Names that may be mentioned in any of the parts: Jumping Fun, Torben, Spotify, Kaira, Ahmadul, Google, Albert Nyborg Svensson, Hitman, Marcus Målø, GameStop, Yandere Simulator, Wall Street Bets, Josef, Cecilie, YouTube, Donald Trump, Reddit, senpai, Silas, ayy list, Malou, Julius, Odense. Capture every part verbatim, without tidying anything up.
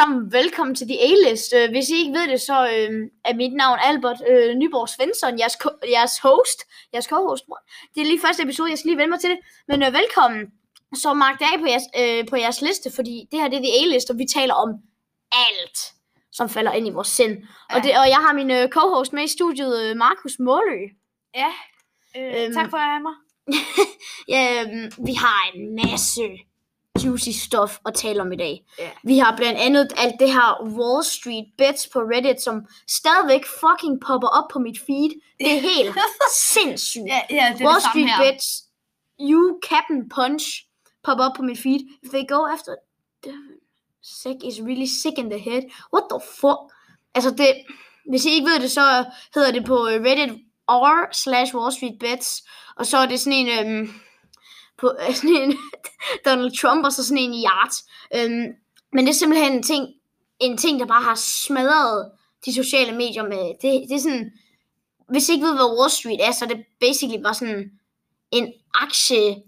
Allesammen velkommen til The A-List. Hvis I ikke ved det, så øh, er mit navn Albert øh, Nyborg Svensson, jeres, ko- jeres host, jeres co-host. Det er lige første episode, jeg skal lige vende mig til det, men øh, velkommen. Så mark det af på jeres, øh, på jeres liste, fordi det her det er The A-List, og vi taler om alt, som falder ind i vores sind. Ja. Og, det, og jeg har min øh, co-host med i studiet, øh, Marcus Målø. Ja, øh, øhm, tak for at have mig. Ja, øh, vi har en masse juicy stuff at tale om i dag. Yeah. Vi har blandt andet alt det her Wall Street Bets på Reddit, som stadigvæk fucking popper op på mit feed. Det er helt sindssygt. Yeah, yeah, det er Wall det Street her. Bets, you Captain Punch, popper op på mit feed. If they go after sick is really sick in the head. What the fuck? Altså det, hvis I ikke ved det, så hedder det på Reddit or slash Wall Street Bets, og så er det sådan en... Øhm, på øh, sådan en Donald Trump og så sådan en yard. Øhm, men det er simpelthen en ting, en ting, der bare har smadret de sociale medier med. Det, det er sådan, hvis I ikke ved, hvad Wall Street er, så er det basically bare sådan en aktiegade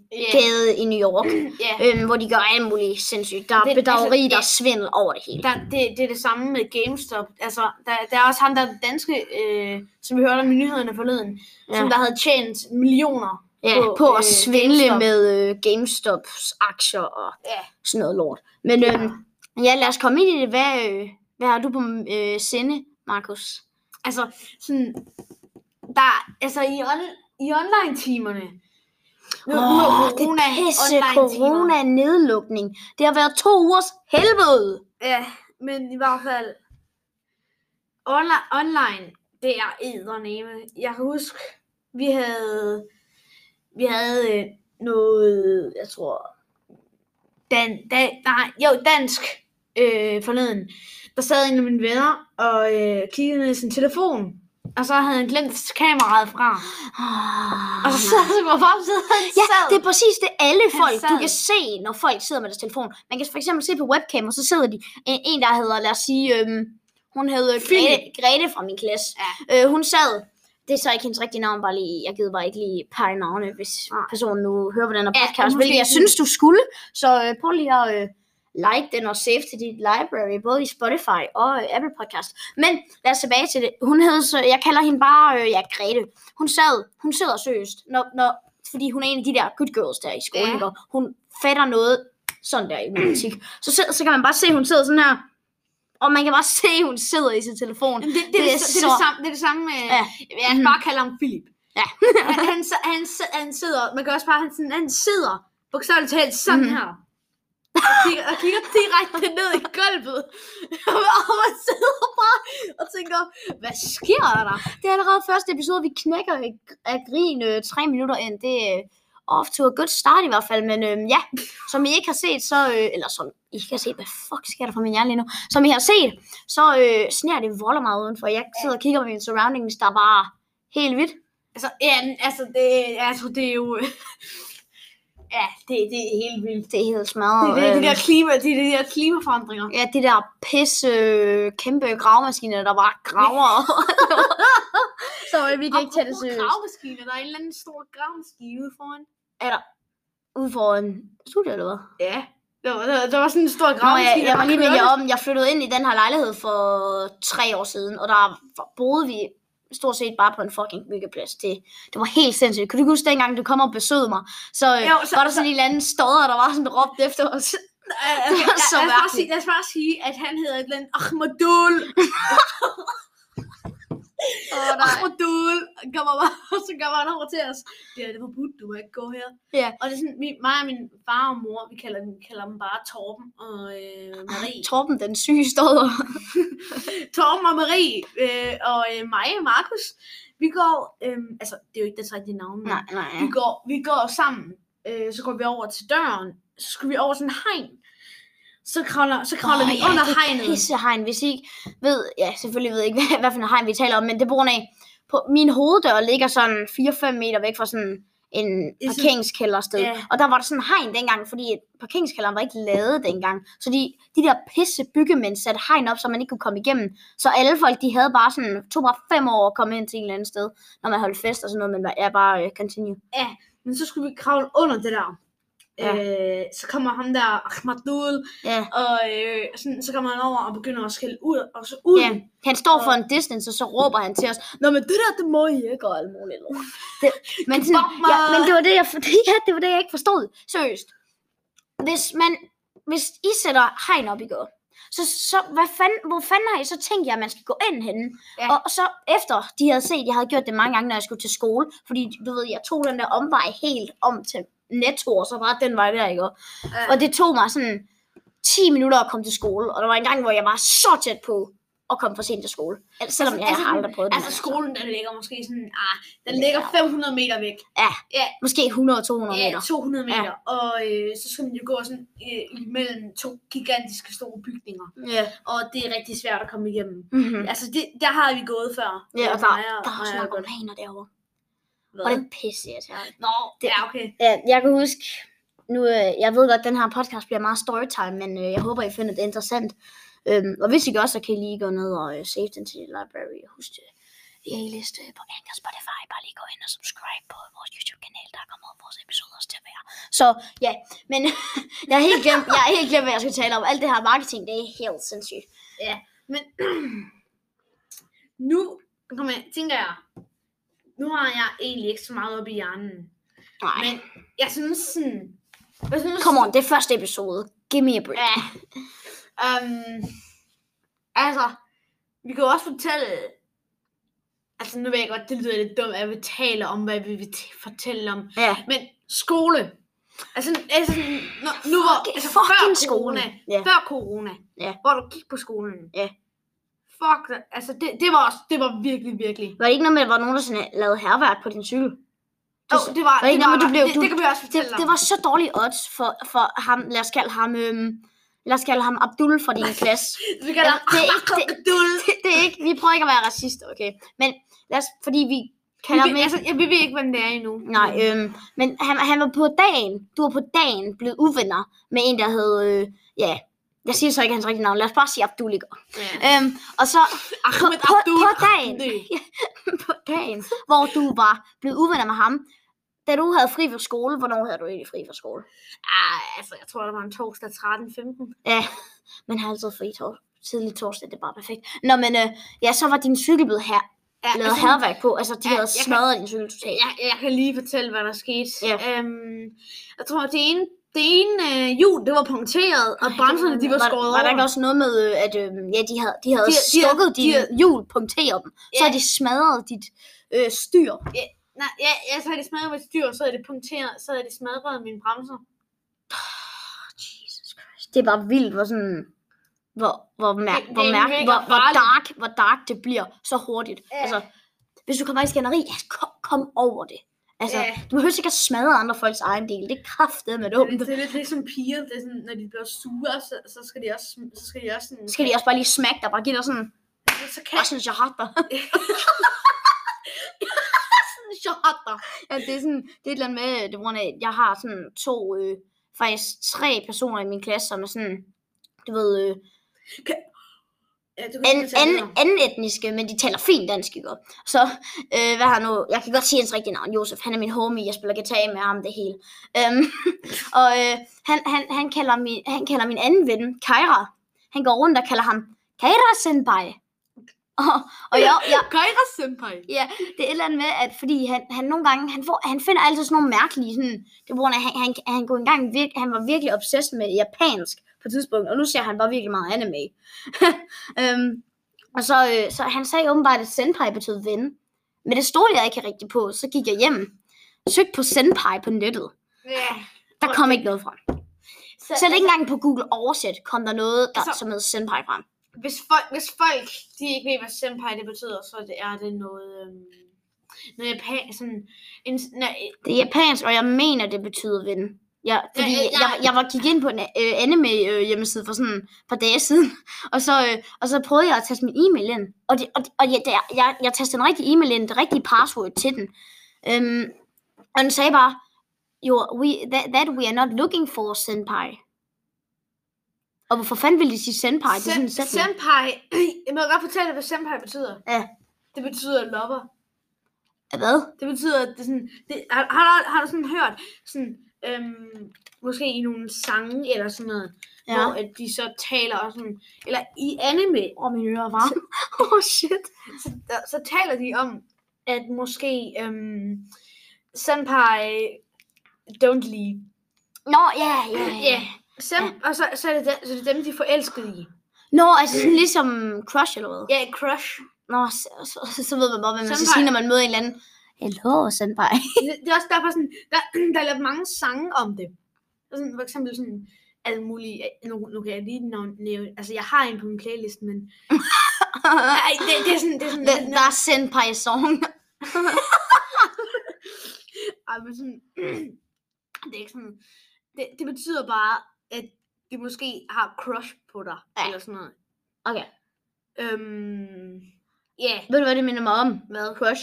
yeah. i New York, yeah. øhm, hvor de gør alt muligt sindssygt. Der er bedrageri, altså, der er svindel over det hele. Der, det, det er det samme med GameStop. Altså, der, der er også ham, der er danske, øh, som vi hørte om i nyhederne forleden, ja. som der havde tjent millioner. Ja, på, på at øh, svindle GameStop. med øh, GameStops aktier og yeah. sådan noget lort. Men øh, ja, lad os komme ind i det. Hvad, øh, hvad har du på øh, sinde, Markus? Altså, sådan, der, altså i, on, i online-timerne. Åh, oh, det pisse corona-nedlukning. Det har været to ugers helvede. Ja, men i hvert fald, online, online det er eddermame. Jeg kan huske, vi havde... Vi havde øh, noget, jeg tror, dan, da, nej, jo, dansk øh, forleden. Der sad en af mine venner og øh, kiggede ned i sin telefon. Og så havde han glemt kameraet fra. Oh, og så sad han på forsiden. Ja, sad. Det er præcis det alle folk, du kan se, når folk sidder med deres telefon. Man kan for eksempel se på webcam, og så sidder de. En, en der hedder, lad os sige, øh, hun hedder Grete, Grete fra min klasse. Ja. Øh, hun sad. Det er så ikke hendes rigtige navn, bare lige, jeg gider bare ikke lige pege navne, hvis personen nu hører på den her podcast, ja, hvilket jeg synes, du skulle. Så øh, prøv lige at øh, like den og save til dit library, både i Spotify og øh, Apple Podcast. Men lad os tilbage til det. Hun hed, så, jeg kalder hende bare, øh, ja, Grete. Hun sad, hun sidder seriøst, når, når, fordi hun er en af de der good girls der i skolen, ja. og hun fatter noget sådan der i politik. Så, så kan man bare se, hun sidder sådan her. Og man kan bare se, at hun sidder i sin telefon. Det, det, det, det, er, så... det, er, det, samme, det er det samme med... Ja. Jeg kan bare kalde ham Philip. Ja. han, han, han, han sidder... Man kan også bare... Han, han sidder bogstaveligt talt sådan mm-hmm. her. Og kigger, og kigger direkte ned i gulvet. Og man sidder bare og tænker... Hvad sker der? Det er allerede første episode. Vi knækker af grin øh, tre minutter ind. Det er øh, off to a good start i hvert fald. Men øh, ja, som I ikke har set, så... Øh, eller som... I kan se, hvad fuck sker der for min hjerne lige nu. Som I har set, så øh, sneer det volder meget udenfor. Jeg sidder og kigger på mine surroundings, der er bare helt vildt. Altså, ja, altså, det, altså, det er jo... ja, det, det er helt vildt. Det er helt smadret. Det, det, det, det, der klima, det er de der klimaforandringer. Ja, det der pisse kæmpe gravemaskiner, der bare graver. Så øh, vi kan og ikke tage det seriøst. Gravemaskiner, der er en eller anden stor gravemaskine ude foran. Er der? Ude foran studiet, eller hvad? Ja. Der var, der var sådan en stor gravmaskine. Jeg, jeg var lige med jer om, jeg flyttede ind i den her lejlighed for tre år siden, og der boede vi stort set bare på en fucking byggeplads. Det, det var helt sindssygt. Kan du huske dengang, du kom og besøgte mig, så, jo, så var der sådan så... en eller anden stodder, der var sådan råbt efter os. Okay, det var så lad, lad, os sige, lad os bare sige, at han hedder et eller andet Ahmadul. Oh, Ahmadul kommer bare, og så kommer han over til os. Det er det forbudt, du må ikke gå her. Yeah. Og det er sådan, vi, mig og min far og mor, vi kalder dem, kalder dem bare Torben og øh, Marie. Torben, den syge stodder. Torben og Marie øh, og øh, mig og Markus. Vi går, øh, altså det er jo ikke det rigtige navn, men nej, nej, ja. vi, går, vi går sammen. Øh, så går vi over til døren, så skal vi over sådan en hegn. Så kravler, så kravler oh, vi ja, under det hegnet. Det pissehegn, hvis I ikke ved, ja selvfølgelig ved I ikke, hvad, hvad for en hegn vi taler om, men det bruger af, på min hoveddør ligger sådan fire fem meter væk fra sådan en parkeringskældersted. Yeah. Og der var der sådan en hegn dengang, fordi parkeringskælderen var ikke lavet dengang. Så de, de der pisse byggemænd satte hegn op, så man ikke kunne komme igennem. Så alle folk, de havde bare sådan, tog bare fem år at komme ind til et eller andet sted, når man holdt fest og sådan noget, men jeg bare uh, continue. Ja, yeah. Men så skulle vi kravle under det der Ja. Øh, så kommer ham der Ahmadul, ja. og øh, sådan, så kommer han over og begynder at skælde ud, og så ud. Ja. Han står og... for en distance, og så råber han til os, nå, men det der, det må I ikke, og alt muligt lort. Det, men, sådan, ja, men det var det, jeg, ja, det var det, jeg ikke forstod. Seriøst. Hvis, man, hvis I sætter hegn op i går, så, så hvad fanden, hvor fanden har I så tænkt jer, at man skal gå ind henne? Ja. Og, og så efter, de havde set, jeg havde gjort det mange gange, når jeg skulle til skole, fordi du ved, jeg tog den der omvej helt om til Netto, og så bare den vej der, ikke? Ja. Og det tog mig sådan ti minutter at komme til skole, og der var en gang, hvor jeg var så tæt på at komme for sent til skole. Altså, selvom altså, jeg altså, har aldrig prøvet det. Altså skolen, der ligger måske sådan, ah, den ja. ligger fem hundrede meter væk. Ja, ja. Måske hundrede til to hundrede ja, meter. to hundrede meter, ja. Og øh, så skal man jo gå sådan øh, imellem to gigantiske store bygninger. Ja. Og det er rigtig svært at komme igennem. Mm-hmm. Altså, det, der har vi gået før. Ja, og der, der, der er også nogle baner derovre. Hvad? Og det er pisse, jeg tager. Nå, det er okay. Ja, jeg kan huske, nu, jeg ved godt, den her podcast bliver meget storytime, men øh, jeg håber, I finder det interessant. Øhm, og hvis I gør, så kan I lige gå ned og uh, save den til library, og husk det. Vi har en liste på Anchor Spotify, bare lige gå ind og subscribe på vores YouTube-kanal, der kommer vores episoder også til at være. Så ja, men jeg har helt glemt, jeg har helt glemt, hvad jeg skulle tale om. Alt det her marketing, det er helt sindssygt. Ja, men nu kom jeg, tænker jeg, nu har jeg egentlig ikke så meget op i hjernen. Nej. Men jeg synes sådan... Jeg synes, come on, det er første episode. Give me a break. Ja. Um, altså, vi kan også fortælle, altså nu ved jeg godt, det lyder lidt dumt, at vi taler om, hvad vi vil t- fortælle om, ja. Men skole, altså, altså nu, nu hvor, altså fuck før corona, yeah. før corona, yeah. hvor du gik på skolen, yeah. fuck, altså det, det var også, det var virkelig, virkelig. Var det ikke noget med, at der var nogen, der sådan lavede hærværk på din cykel? Jo, oh, det var, var det, det, var, du blev, det, du, det kan vi også fortælle det, det var så dårlige odds for, for ham, lad os kalde ham, øhm, lad os kalde ham Abdul fra din klasse. Vi kalder ham Abdul. Det, det er ikke, vi prøver ikke at være racister, okay? Men lad os, fordi vi kalder ham ikke. Altså, jeg ved ikke, hvem det er endnu. Nej, øhm, men han, han var på dagen, du var på dagen blevet uvenner med en, der hed, øh, ja, jeg siger så ikke hans rigtige navn, lad os bare sige Abdul i går. Ja. Øhm, og så på, på, på dagen, på dagen, hvor du var blevet uvenner med ham, da du havde fri fra skole, hvornår havde du egentlig fri fra skole? Ah, altså, jeg tror, det var en torsdag tretten femten. Ja, man har altid fri tor- tidlig torsdag, det er bare perfekt. Nå, men øh, ja, så var din cykel blevet her, ja, lavet altså, hærværk på, altså de ja, havde smadret kan, din cykel totalt. Jeg, jeg kan lige fortælle, hvad der skete. Ja. Øhm, jeg tror, det ene, det ene øh, hjul, det var punkteret, og bremserne, de var skåret over. Var der ikke også noget med, at øh, ja, de havde, de havde de, stukket de, dine de, hjul, punkteret dem, ja. Så havde de smadret dit øh, styr. Ja. Nej, ja, ja, så havde de smadret mit styr, så havde de punkteret, så havde de smadret mine bremser. Oh, Jesus Christ. Det er bare vildt, hvor sådan, hvor, hvor, mær- det, hvor, det mær- hvor, hvor, dark, hvor dark det bliver så hurtigt. Yeah. Altså, hvis du kommer i skænderi, ja, kom, kom over det. Altså, yeah. Du behøver ikke at smadre andre folks egen del. Det er kraftedeme dumt. Det, det er lidt ligesom piger, det er sådan, når de bliver sure, så, så skal de også, så skal de også sådan... Skal de også bare lige smække dig, bare give dig sådan... Så, så kan... Også en jahat, der. Ja, det er sådan, det er et eller andet med, det var, jeg har sådan to, øh, faktisk tre personer i min klasse, som er sådan, du ved, øh, kan... ja, du an, an, anden etniske, men de taler fint dansk, ikke? Så, øh, hvad har nu, jeg kan godt sige hans rigtige navn, Josef, han er min homie, jeg spiller guitar med ham, det hele. Øhm, og øh, han, han, han, kalder min, han kalder min anden ven, Kaira, han går rundt og kalder ham Kaira-senpai. Og, og jeg, jeg, Kaira senpai. Ja, det er et eller andet med, at fordi han, han nogle gange, han, får, han finder altid sådan nogle mærkelige, sådan, det var, han, han, han, kunne engang virke, han var virkelig obsessed med japansk på et tidspunkt, og nu ser han bare virkelig meget anime. øhm, og så, øh, så han sagde åbenbart, at senpai betød ven, men det stod jeg ikke rigtig på, så gik jeg hjem, søgte på senpai på nettet, yeah. Der kom okay. ikke noget frem. Så, så det ikke engang på Google Oversæt kom der noget, der så... som hed senpai frem. Hvis folk, hvis folk, de ikke ved, hvad senpai det betyder, så det er det noget, øhm, noget japansk, sådan, en, nej, det er japansk, og jeg mener, det betyder ven. Ja, fordi øh, øh, jeg, jeg var gik ind på en øh, anime øh, hjemmeside for sådan et par dage siden, og så, øh, og så prøvede jeg at taste min e-mail ind, og, det, og, og jeg, der, jeg, jeg tastede en rigtig e-mail ind, det rigtige password til den, øhm, og den sagde bare, jo, we, that, that we are not looking for senpai. Og hvorfor fanden ville de sige senpai? Sen- det er sådan senpai. Jeg må godt fortælle dig, hvad senpai betyder. Ja. Det betyder lover. Hvad? Det betyder, at det sådan... Det, har, har, har du sådan hørt sådan... Øhm, måske i nogle sange eller sådan noget, ja. Hvor at de så taler og sådan, eller i anime. Åh, oh, mine ører er varme. Åh, oh, shit. Så, der, så taler de om, at måske øhm, senpai don't leave. Nå, ja, ja, ja. Og så, så, er det dem, så er det dem, de forelskede i. Nå, no, altså sådan ligesom crush eller hvad? Ja, yeah, crush. Nå, så, så, så, så ved man bare, hvad man skal sige, når man møder en eller anden. Hello, senpai. Det er også derfor sådan, der, der er lavet mange sange om det. Sådan, for eksempel sådan alle mulige, nu, nu kan jeg lige nævne, altså jeg har en på min playlist, men nej, det, det er sådan, det er sådan. Det, der er senpai song. Ej, men sådan, det er ikke sådan, det, det betyder bare, at de måske har crush på dig, ja. Eller sådan noget. Okay. Øhm, ja. Yeah. Ved du, hvad det minder mig om? Hvad? Crush?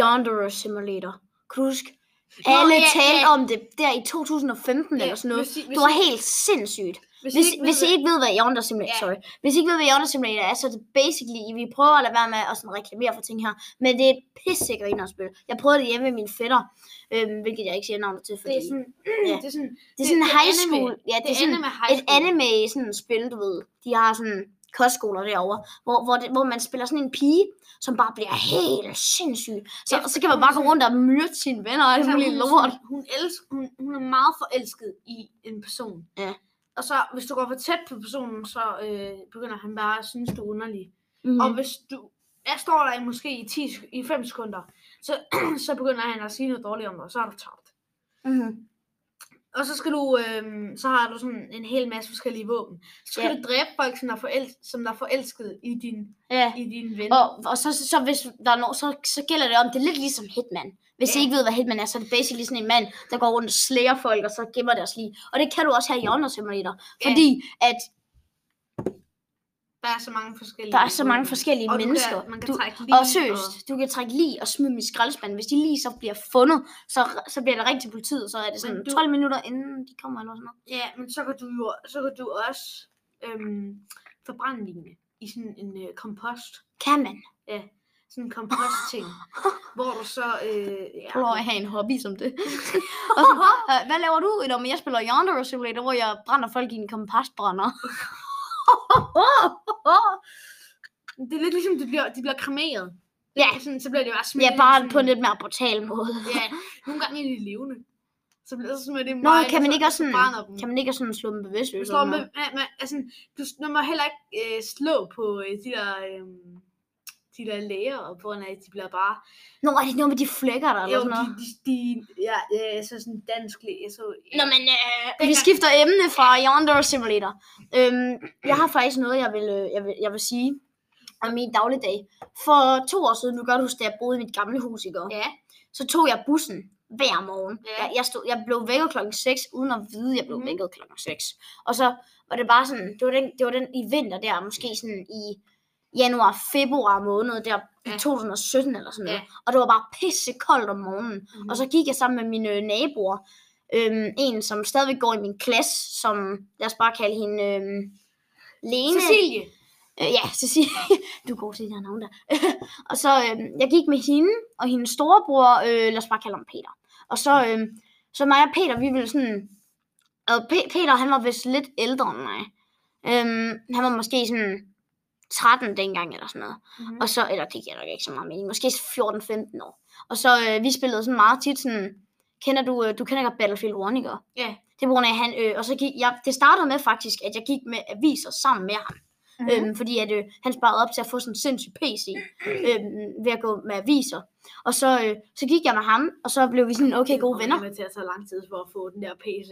Yandere Simulator. Kan du huske? Nå, alle ja, talte ja. Om det der i to tusind og femten ja, eller sådan noget. Hvis I, hvis det var I, helt sindssygt. Hvis, hvis, I, hvis I ikke ved, hvad Yandere Simulator, ja. Sorry. Hvis I ikke ved, hvad Yandere Simulator er, så er det basically, vi prøver at lade være med at sådan reklamere for ting her. Men det er et pissesikker inderspil. Jeg prøvede det hjemme med mine fætter, øhm, hvilket jeg ikke siger navnet til, fordi... Det er sådan... Mm, ja. Det er sådan, det er sådan det, high school. Anime. Ja, det, det er sådan anime et anime-spil, du ved. De har sådan... kostskoler derovre, hvor, hvor, det, hvor man spiller sådan en pige, som bare bliver helt sindssyg. Så, ja, så kan man bare gå rundt og myrde sine venner og alt muligt lort. Hun, elsker, hun, hun er meget forelsket i en person. Ja. Og så hvis du går for tæt på personen, så øh, begynder han bare at synes, du er underlig. Mm-hmm. Og hvis du jeg står der i måske i, ti, i fem sekunder, så, så begynder han at sige noget dårligt om dig, og så er du tabt. Mm-hmm. Og så skal du, øh, så har du sådan en hel masse forskellige våben. Så skal yeah. du dræbe folk, som der er, forel- som der er forelsket i din, yeah. i din ven. Og, og så, så, så hvis der er nogen, så, så gælder det om, det er lidt ligesom Hitman. Hvis yeah. I ikke ved, hvad Hitman er, så er det basically sådan en mand, der går rundt og slæger folk, og så gemmer deres lig. Og det kan du også have i Yandere Simulator, fordi yeah. at... Der er så mange forskellige, der er så mange forskellige og mennesker. Du kan, man kan du, lige, og søst, og... du kan trække lige og smide dem i skraldespanden. Hvis de lige så bliver fundet, så, så bliver det rigtig politiet. Så er det sådan du... tolv minutter, inden de kommer eller sådan noget. Ja, men så kan du, jo, så kan du også øhm, forbrænde lignende i sådan en øh, kompost. Kan man? Ja, sådan en kompostting. Hvor du så... Øh, ja. Prøver at have en hobby som det. Og så, øh, hvad laver du? Nå, men jeg spiller Yandere Simulator, hvor jeg brænder folk i en kompostbrænder. Det er lidt ligesom, de bliver, de bliver kremeret. Ja. Sådan, så bliver det bare smidt. Ja, bare sådan... på en lidt mere brutal måde. Ja, nogle gange er de levende. Så bliver så smidt det meget. Nå, meget, kan man ikke så, også sådan, så kan man ikke sådan slå dem bevidstløs? Slå med, med, med, altså, du man må heller ikke øh, slå på øh, de der... Øh, de der læger, og på grund af, de bliver bare... Nå, er det ikke noget med de flækker der, eller jo, sådan noget? Jo, de, de, de... Ja, ja, så sådan dansk læge, så... Ja. Nå, men øh, vi gang... skifter emne fra Yandere Simulator. Øhm, jeg har faktisk noget, jeg vil, jeg vil, jeg vil sige om min dagligdag. For to år siden, nu kan du huske, da jeg boede i mit gamle hus i går. Ja. Så tog jeg bussen hver morgen. Ja. Jeg, jeg, stod, jeg blev vækket klokken seks, uden at vide, jeg blev mm. vækket klokken seks. Og så var det bare sådan... Det var den, det var den i vinter der, måske sådan i... januar, februar måned, der ja. I to tusind og sytten eller sådan noget. Ja. Og det var bare pisse koldt om morgenen. Mm-hmm. Og så gik jeg sammen med mine naboer. Øhm, en, som stadigvæk går i min klasse, som, lad os bare kalde hende, øhm, Lene. Cecilie. Øh, ja, Cecilie. Du går til det her navn der. Og så, øhm, jeg gik med hende og hendes storebror, øh, lad os bare kalde ham Peter. Og så, øhm, så mig og Peter, vi ville sådan, og P- Peter, han var vist lidt ældre end mig. Øhm, han var måske sådan, tretten dengang eller sådan noget. Mm-hmm. Og så, eller det giver nok ikke så meget mening, måske fjorten femten år. Og så øh, vi spillede sådan meget tit sådan, kender du, øh, du kender godt Battlefield et, ikke? Ja. Yeah. Det er på grund af, han, øh, og så gik jeg, det startede med faktisk, at jeg gik med aviser sammen med ham. Mm-hmm. Øhm, fordi at øh, han sparede op til at få sådan en sindssyg P C øh, ved at gå med aviser. Og så, øh, så gik jeg med ham, og så blev vi sådan, okay, gode venner. Det var til at tage lang tid for at få den der P C.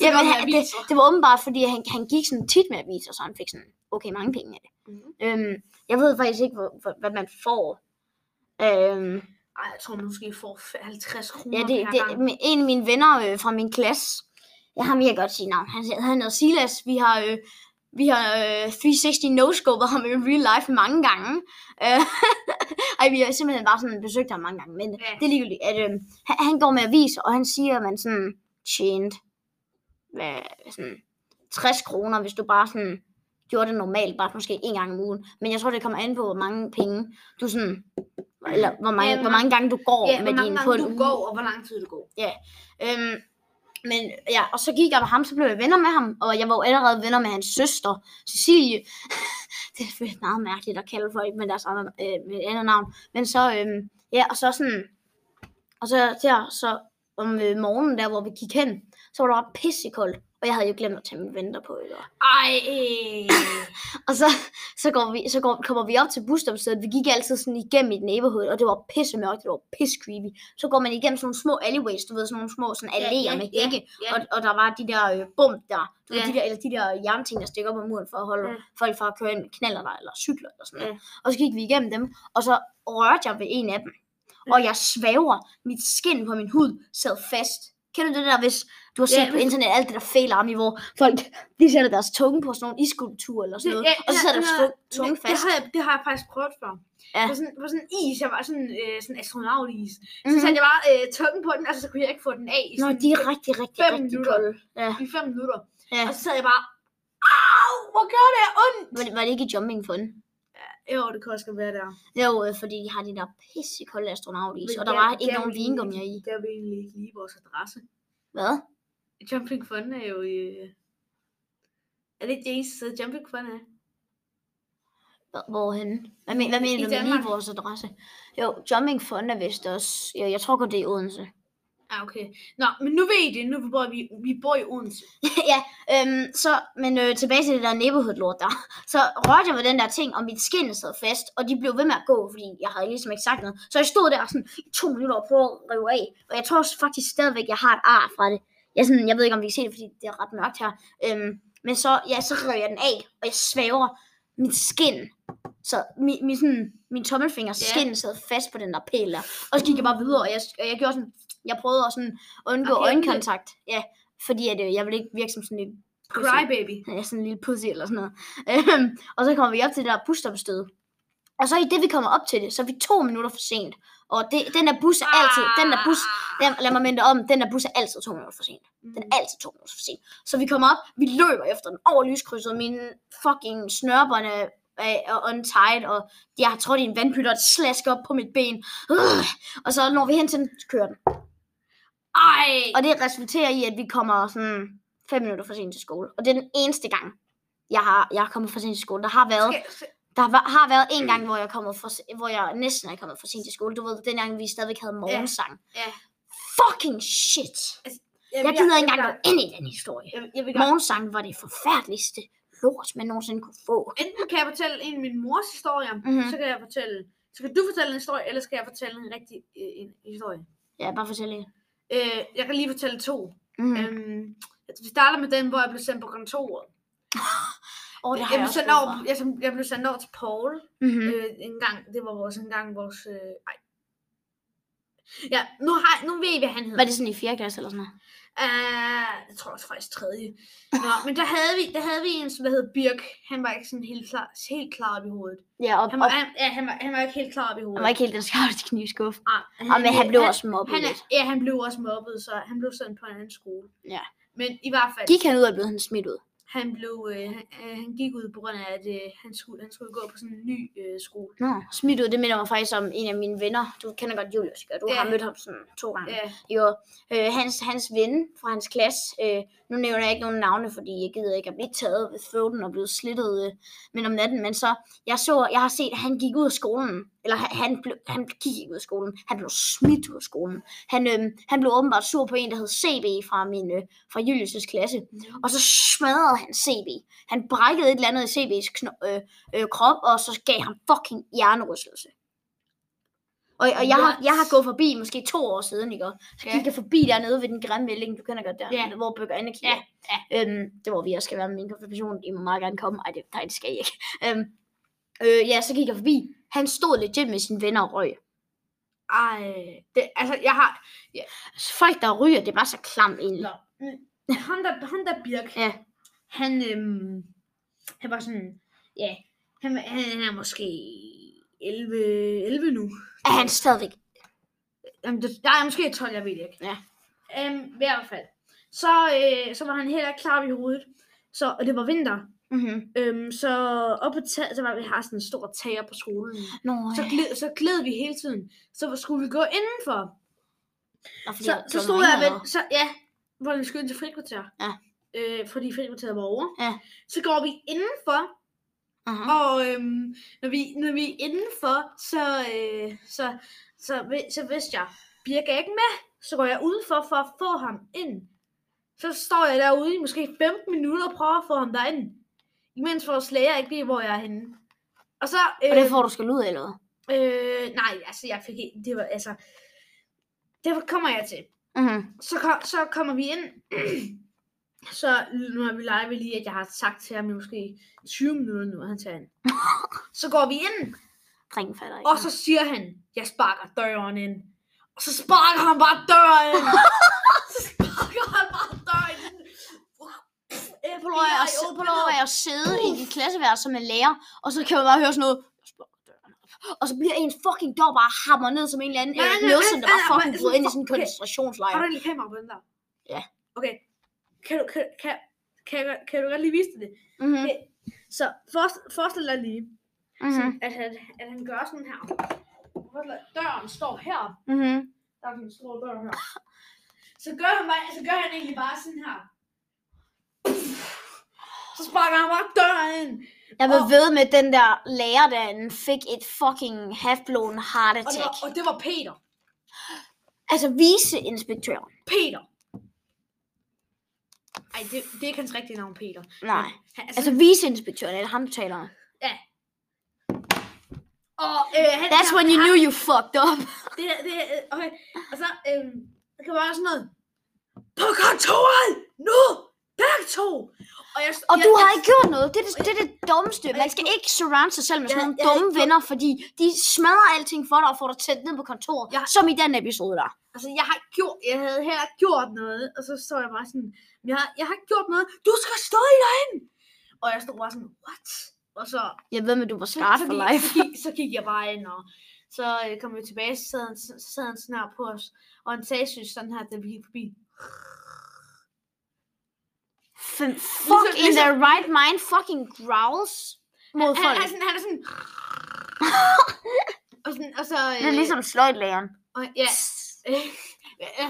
Ja, men han, det, det var åbenbart, fordi han, han gik sådan tit med aviser, så han fik sådan, okay, mange penge af det. Mm-hmm. Øhm, jeg ved faktisk ikke, hvor, hvor, hvad man får. Øhm, Ej, jeg tror, man måske får halvtreds kroner. Ja, det, det, det, en af mine venner øh, fra min klasse, jeg har mere godt sige navn, han, han hedder Silas, vi har... Øh, Vi har øh, tre hundrede og tres no-scopet ham i real life mange gange. Øh, Ej, vi har simpelthen bare sådan besøgt ham mange gange. Men ja. Det er ligegyldigt, at øh, han, han går med aviser, og han siger, at man sådan tjente sådan tres kroner, hvis du bare sådan gjorde det normalt, bare måske en gang om ugen. Men jeg tror, det kommer an på, hvor mange penge du sådan... Eller hvor mange, ja, hvor mange gange du går ja, med din på en uge. Hvor mange gange du går, og hvor lang tid du går. Ja. Øhm, Men ja, og så gik jeg med ham, så blev jeg venner med ham, og jeg var jo allerede venner med hans søster, Cecilie. Det er selvfølgelig meget mærkeligt at kalde folk med deres andre, øh, med et andet navn. Men så, øh, ja, og så sådan, og så der, så om øh, morgenen der, hvor vi gik hen, så var der bare pissekoldt. Og jeg havde jo glemt at tage min venter på, eller? Ej! Og så, så, går vi, så går, kommer vi op til busstoppestedet. Vi gik altid sådan igennem i den neighborhood, og det var pissemørkt, det var pisse creepy. Så går man igennem sådan nogle små alleyways, du ved, sådan nogle små sådan alléer ja, ja, med hække. Ja, ja. Og, og der var de der øh, bump der, du ja. ved, de der, eller de der jernting, der stikker op ad muren for at holde ja. folk fra at køre ind med knaller der, eller cykler eller sådan noget. Ja. Og så gik vi igennem dem, og så rørte jeg ved en af dem. Ja. Og jeg svæver, mit skin på min hud sad fast. Kender du det der, hvis du har set yeah, på internet alt det der failarmy, hvor folk de sætter deres tunge på sådan nogle iskulpturer eller sådan noget, yeah, og så sætter deres tunge fast. Det har, jeg, det har jeg faktisk prøvet for. Ja. På, sådan, på sådan en is, jeg var sådan øh, sådan astronautis. Mm-hmm. Så satte jeg bare øh, tungen på den, altså så kunne jeg ikke få den af i sådan. Nå, de er rigtig, rigtig, fem rigtig kolde. Ja. I fem minutter. Ja. Og så sad jeg bare, au, hvor gør det ondt! Var det, var det ikke i Jumping Fun? Jo, det kan også være der. Jo, fordi de har de der pissekolde astronautis, og der var ikke nogen vingummier i. Der vil egentlig ikke lige vores adresse. Hvad? Jumping Fun er jo i... Er det ikke det eneste sted, Jumping Fun er? Hvorhenne? Hvad mener du med lige vores adresse? Jo, Jumping Fun er vist også... Jo, jeg tror godt, det er i Odense. Ja, ah, okay. Nå, men nu ved I det. Nu bor vi, vi bor i Odense. Ja, øhm, så, men øh, tilbage til det der neighborhood-lort der. Så rørte jeg med den der ting, og mit skin sad fast, og de blev ved med at gå, fordi jeg havde ligesom ikke sagt noget. Så jeg stod der sådan i to minutter og prøvede at rive af, og jeg tror faktisk stadigvæk, jeg har et ar fra det. Jeg, sådan, jeg ved ikke, om vi kan se det, fordi det er ret mørkt her. Øhm, men så, ja, så rev jeg den af, og jeg svæver mit skin. Så min, min, sådan, min tommelfingers yeah. skin sad fast på den der pæl der. Og så gik jeg bare videre, og jeg, og jeg gjorde sådan... Jeg prøvede at sådan undgå okay, øjenkontakt, ja, fordi at, øh, jeg ville ikke virke som sådan en lille pussy. Crybaby. Ja, sådan en lille pussy eller sådan noget. Øhm, og så kommer vi op til det der busstoppested. Og så i det, vi kommer op til det, så er vi to minutter for sent. Og det, den der bus er altid, den der bus, den, lad mig minde om, den der bus er altid to minutter for sent. Den er altid to minutter for sent. Så vi kommer op, vi løber efter den over lyskrydset, mine fucking snørbånd er untied, og jeg har trådt i en vandpyt, og et slask op på mit ben. Øh, og så når vi hen til den, så kører den. Ej. Og det resulterer i, at vi kommer sådan fem minutter for sent til skole. Og det er den eneste gang, jeg har jeg er kommet for sent til skole. Der har været der var, har været en gang, hvor jeg kommet for, hvor jeg næsten er kommet for sent til skole. Du ved, den gang vi stadigvæk havde morgensang. Ja. Ja. Fucking shit. Altså, jeg, jeg gider ikke engang gå ind i den historie. Jeg, jeg morgensang var det forfærdeligste lort, man nogensinde kunne få. Enten kan jeg fortælle en af min mors historier, mm-hmm. så kan jeg fortælle, så kan du fortælle en historie, eller skal jeg fortælle en rigtig øh, en historie. Ja, bare fortæl en. Øh, jeg kan lige fortælle to. Mm. Øhm, vi starter med den, hvor jeg blev sendt på kontoret. oh, jeg, blev sendt over, jeg, jeg blev sendt over til Paul. Mm-hmm. Øh, en gang, det var vores, en gang vores... Øh, ej. Ja, nu, har, nu ved I, hvad han hedder. Var det sådan i fjerde klasse eller sådan noget? Uh, jeg tror også faktisk tredje. Nå, men der havde vi, der havde vi en, som hed Birk. Han var ikke sådan helt klar, helt klar op i hovedet. Ja, op, han var, op. Han, ja, han var, han var ikke helt klar op i hovedet. Han var ikke helt den skarpeste knivskuffe. Ah, han, ah, men han blev han, også mobbet. Han, ja, han blev også mobbet, så han blev sendt på en anden skole. Ja. Men i hvert fald. Gik han ud, og blev han smidt ud? Han blev, øh, han, øh, han gik ud på grund af, at øh, han skulle, han skulle gå på sådan en ny øh, skole. Nå, smidt ud, det minder mig faktisk om en af mine venner. Du kender godt Julius, og du ja. har mødt ham sådan to gange. Ja. Jo, øh, hans, hans ven fra hans klasse, øh, nu nævner jeg ikke nogen navne, fordi jeg gider ikke at blive taget ved føden og blive slittet, øh, men om natten. Men så, jeg så, jeg har set, at han gik ud af skolen. Eller han, blev, han gik ikke ud af skolen. Han blev smidt ud af skolen. Han, øh, han blev åbenbart sur på en, der hed C B fra, min, øh, fra Julius' klasse. Og så smadrede han C B. Han brækkede et eller andet i C B's kno- øh, øh, krop, og så gav han fucking hjernerystelse. Og, og jeg, har, jeg har gået forbi, måske to år siden, ikke? Så gik jeg forbi dernede ved den grimme melding, du kender godt der, yeah. hvor Bøger Anne kigger. Yeah. Yeah. Øhm, det var vi også skal være med min konfirmation. I må meget gerne komme. Ej, det, nej, det skal I ikke. Øhm, øh, ja, så gik jeg forbi. Han stod legit med sine venner og røg. Ej, det, altså jeg har... Ja. Folk der ryger, det var så klamt egentlig. Han der, han der Birk, ja. han, øhm, han var sådan, ja, han, han er måske elleve nu. Er han stadigvæk? Jamen, det, der er måske tolv, jeg ved ikke. Ja. Øhm, i hvert fald. Så, øh, så var han heller ikke klar i hovedet, så, og det var vinter. Mm-hmm. Øhm, så oppe på taget, så var vi har sådan en stor tager på skolen. Nå, ja. så, gled, så gled vi hele tiden. Så skulle vi gå indenfor. Nå, så, så stod jeg ved, så, ja, hvor den skyder til frikvarter. Ja. Øh, fordi frikvarteret var over. Ja. Så går vi indenfor. Uh-huh. Og øhm, når vi når vi indenfor, så øh, så så så vidste jeg, Birk er ikke med. Så går jeg udenfor for at få ham ind. Så står jeg derude i måske femten minutter og prøver at få ham derind. Imens vores læger ikke ved, hvor jeg er henne. Og så øh, og det får du skal ud af eller hvad? Øh, nej, altså jeg fik ikke, det var altså det kommer jeg til. Uh-huh. Så kom, så kommer vi ind. Så når vi leger vi lige, at jeg har sagt til ham i måske tyve minutter nu, at han tager ind. Så går vi ind, fatter ikke. Og så siger han, jeg sparker døren ind. Og så sparker han bare døren ind. Så sparker han bare døren ind. På lov af at, at sidde i en klasseværelse med lærer, og så kan man bare høre sådan noget. Og så bliver ens fucking dør bare hammer ned som en eller anden løsning, der bare fucking brudt ind i sådan en koncentrationslejr. Har du lige kamera på den der? Ja. Okay. Kan du, kan, kan, kan, kan du godt lige vise det? Mm-hmm. Okay. Så forest, forestil dig lige, mm-hmm. sådan, at, at, at han gør sådan her. Døren står her. Mm-hmm. Der er sådan en stor dør her. Så gør han, så gør han egentlig bare sådan her. Så sparker han bare døren ind. Jeg vil og, ved med, den der lærer derinde fik et fucking half-blown heart attack. Og det var, og det var Peter. Altså viceinspektøren. Peter. Ej, det, det er ikke hans rigtige navn, Peter. Nej. Han, altså, altså viceinspektøren, eller ham, du taler om. Ja. Og, øh, han, That's han, when you han, knew you fucked up. Det, det, okay. Og så, øh, der kan være sådan noget. På kontoret! Nu! Begge to! Og, jeg, og jeg, du har jeg, ikke gjort noget. Det er det, det, det dummeste. Man skal ikke surround sig selv med sådan jeg, nogle jeg, dumme jeg, venner, fordi de smadrer alting for dig og får dig tæt ned på kontoret. Jeg, som i den episode der. Altså, jeg har gjort, jeg havde heller gjort noget, og så så jeg bare sådan, jeg har, jeg har ikke gjort noget, du skal stå i derinde! Og jeg stod bare sådan, what? Og så, jeg ved, men du var scarred for life. Så, så gik jeg bare ind, og så øh, kom vi tilbage, så sad han, så sad han sådan her på os, og han sagde synes sådan her, da vi gik forbi. F- fuck ligesom, in ligesom, their right mind fucking growls mod han, folk. Han, han, han er sådan, og sådan, og så... Øh, det er ligesom sløjtlægeren. Og ja...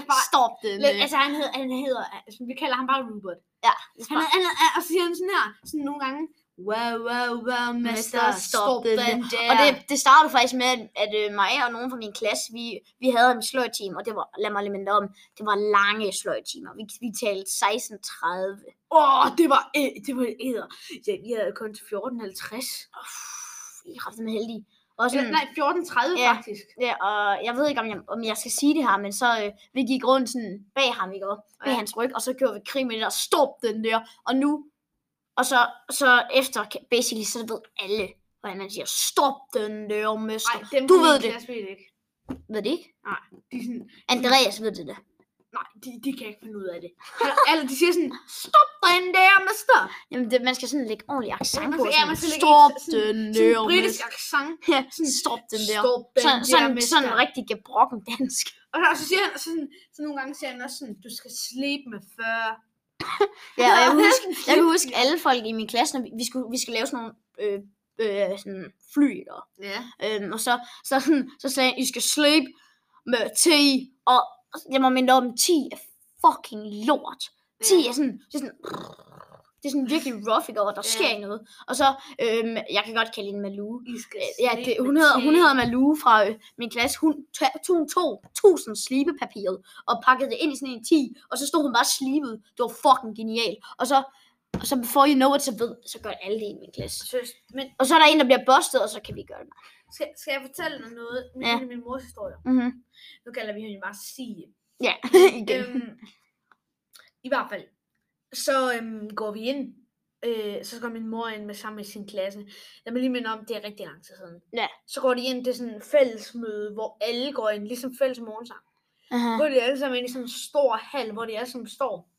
Bare, stop det med. Altså han hedder, han hedder altså, vi kalder ham bare Robert. Ja. Han, han, han, og så siger han sådan her, sådan nogle gange. Wow, wow, wow, mister, stop, stop det. Og det, det startede faktisk med, at øh, mig og nogen fra min klasse, vi, vi havde en sløjteam, og det var, lad mig lige minde om, det var lange sløjtimer. Vi, vi talte seksten tredive. Åh, det var æder. Det var æder. Ja, vi havde kun til fjorten halvtreds. Uff, vi er kraftigt med heldige. Også, ja, nej, fjorten tredive ja, faktisk. Ja, og jeg ved ikke, om jeg, om jeg skal sige det her, men så øh, vi gik rundt sådan bag ham, ikke? Bag ja. Hans ryg, og så gjorde vi krig med det, og stop den der, og nu, og så, så efter, basically, så ved alle, hvordan man siger, stop den der, mister. Ej, dem du ved det. Klasse, ved det ikke. Ved det ikke? Nej. De sådan, Andreas ved det da. Nej, de, de kan ikke finde ud af det. Eller de siger sådan, stop den der, mister. Jamen, det, man skal sådan lægge ordentlig accent på. Ja, man skal lægge stop den der, mister. Sådan britisk accent. Ja, stop den der. Stop den sådan, der, sådan, mister. Sådan rigtig gebrokken dansk. Og så, og så siger han sådan, så nogle gange siger han også sådan, du skal slippe med fyrre. Ja, og jeg kan huske, jeg kan huske alle folk i min klasse, når vi, vi, skulle, vi skal lave sådan nogle... Øh, øh, sådan fly, eller... Ja. Øhm, og så, så, sådan, så sagde han, I skal slippe med ti og... Jeg må minde om, ti er fucking lort. ti yeah. er sådan, det er sådan, det er sådan virkelig rough, ikke? Og der sker yeah. noget. Og så, øhm, jeg kan godt kalde hende Malou. Ja, det, hun, hedder, hun hedder Malou fra øh, min klasse. Hun tog to tusind slibepapiret og pakkede det ind i sådan en ti, og så stod hun bare slibet. Det var fucking genialt. Og så, og så before you know it, så ved, så gør alle det i min klasse. Søs, men... Og så er der en, der bliver bustet, og så kan vi gøre det. Skal, skal jeg fortælle dig noget? Min, ja. Min mors historie. Mm-hmm. Nu kalder vi hende bare Sige. Ja, igen. Øhm, I hvert fald. Så øhm, går vi ind. Øh, så går min mor ind med sammen med sin klasse. Jeg må lige minde om, det er rigtig lang tid siden. Ja. Så går de ind til sådan en fællesmøde, hvor alle går ind. Ligesom fælles morgensang. Uh-huh. Går de alle sammen ind i sådan en stor hal, hvor de alle sammen står.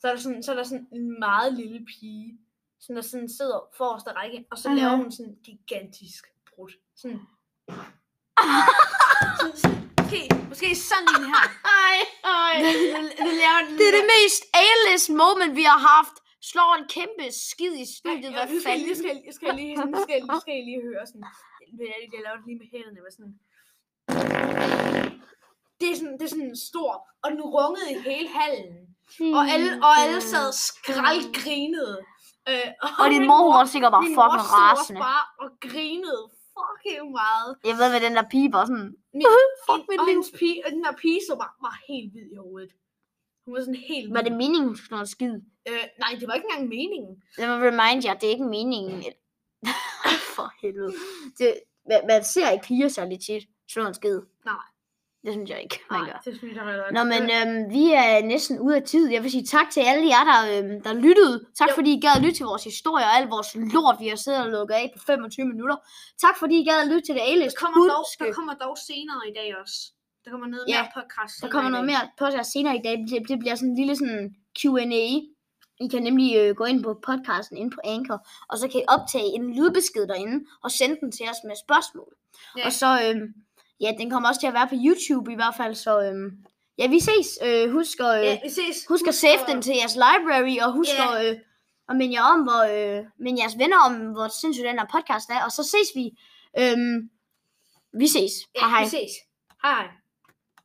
Så er der sådan, så er der sådan en meget lille pige. Sådan der sådan sidder forreste række. Og så uh-huh. laver hun sådan gigantisk brud. Sådan. sådan, sådan. Måske, måske sådan en her. Ej, ej. Det er det mest A-list moment, vi har haft. Slår en kæmpe skid i studiet. Hvad fanden? Nu skal jeg lige, skal jeg lige høre sådan. Jeg laver det lige med hænderne. Sådan. det er sådan, det er sådan stor, og den rungede i hele hallen. Hmm. Og alle, og alle sad skraldgrinede. Øh, og, og din mor, mor var sikkert bare fucking rasende. Min mor bare og grinede fucking meget. Jeg ved, hvad den der pige var sådan. Min, fuck min lille pige, og den der pige så var, var helt hvid i hovedet. Hun var sådan helt... Var det meningen, hun skulle skid? Øh, nej, det var ikke engang meningen. Jeg må remind jer, det er ikke meningen. For helvede. Det, man, man ser ikke piger særlig tit, slår en skid. Nej. Det synes jeg ikke, man gør. Det synes jeg ikke. Nå, men øhm, vi er næsten ude af tid. Jeg vil sige tak til alle jer, der, øhm, der lyttede. Tak jo. Fordi I gad at lytte til vores historie og alt vores lort, vi har siddet og lukket af på femogtyve minutter. Tak fordi I gad at lytte til det A-list. Der kommer, dog, der kommer dog senere i dag også. Der kommer noget ja, mere podcast senere. Der kommer noget mere podcast senere i dag. Det, det bliver sådan en lille sådan Q and A. I kan nemlig øh, gå ind på podcasten ind på Anchor, og så kan I optage en lydbesked derinde og sende den til os med spørgsmål. Ja. Og så... Øh, Ja, den kommer også til at være på YouTube i hvert fald, så øhm, ja, vi ses. Øh, husk at, øh, ja, vi ses. Husk at save den til jeres library, og husk yeah. at, øh, at minde jer om, hvor, øh, minde jeres venner om, hvor sindssygt den her podcast er, og så ses vi. Øhm, vi ses. Ja, hej, hej. Vi ses. Hej.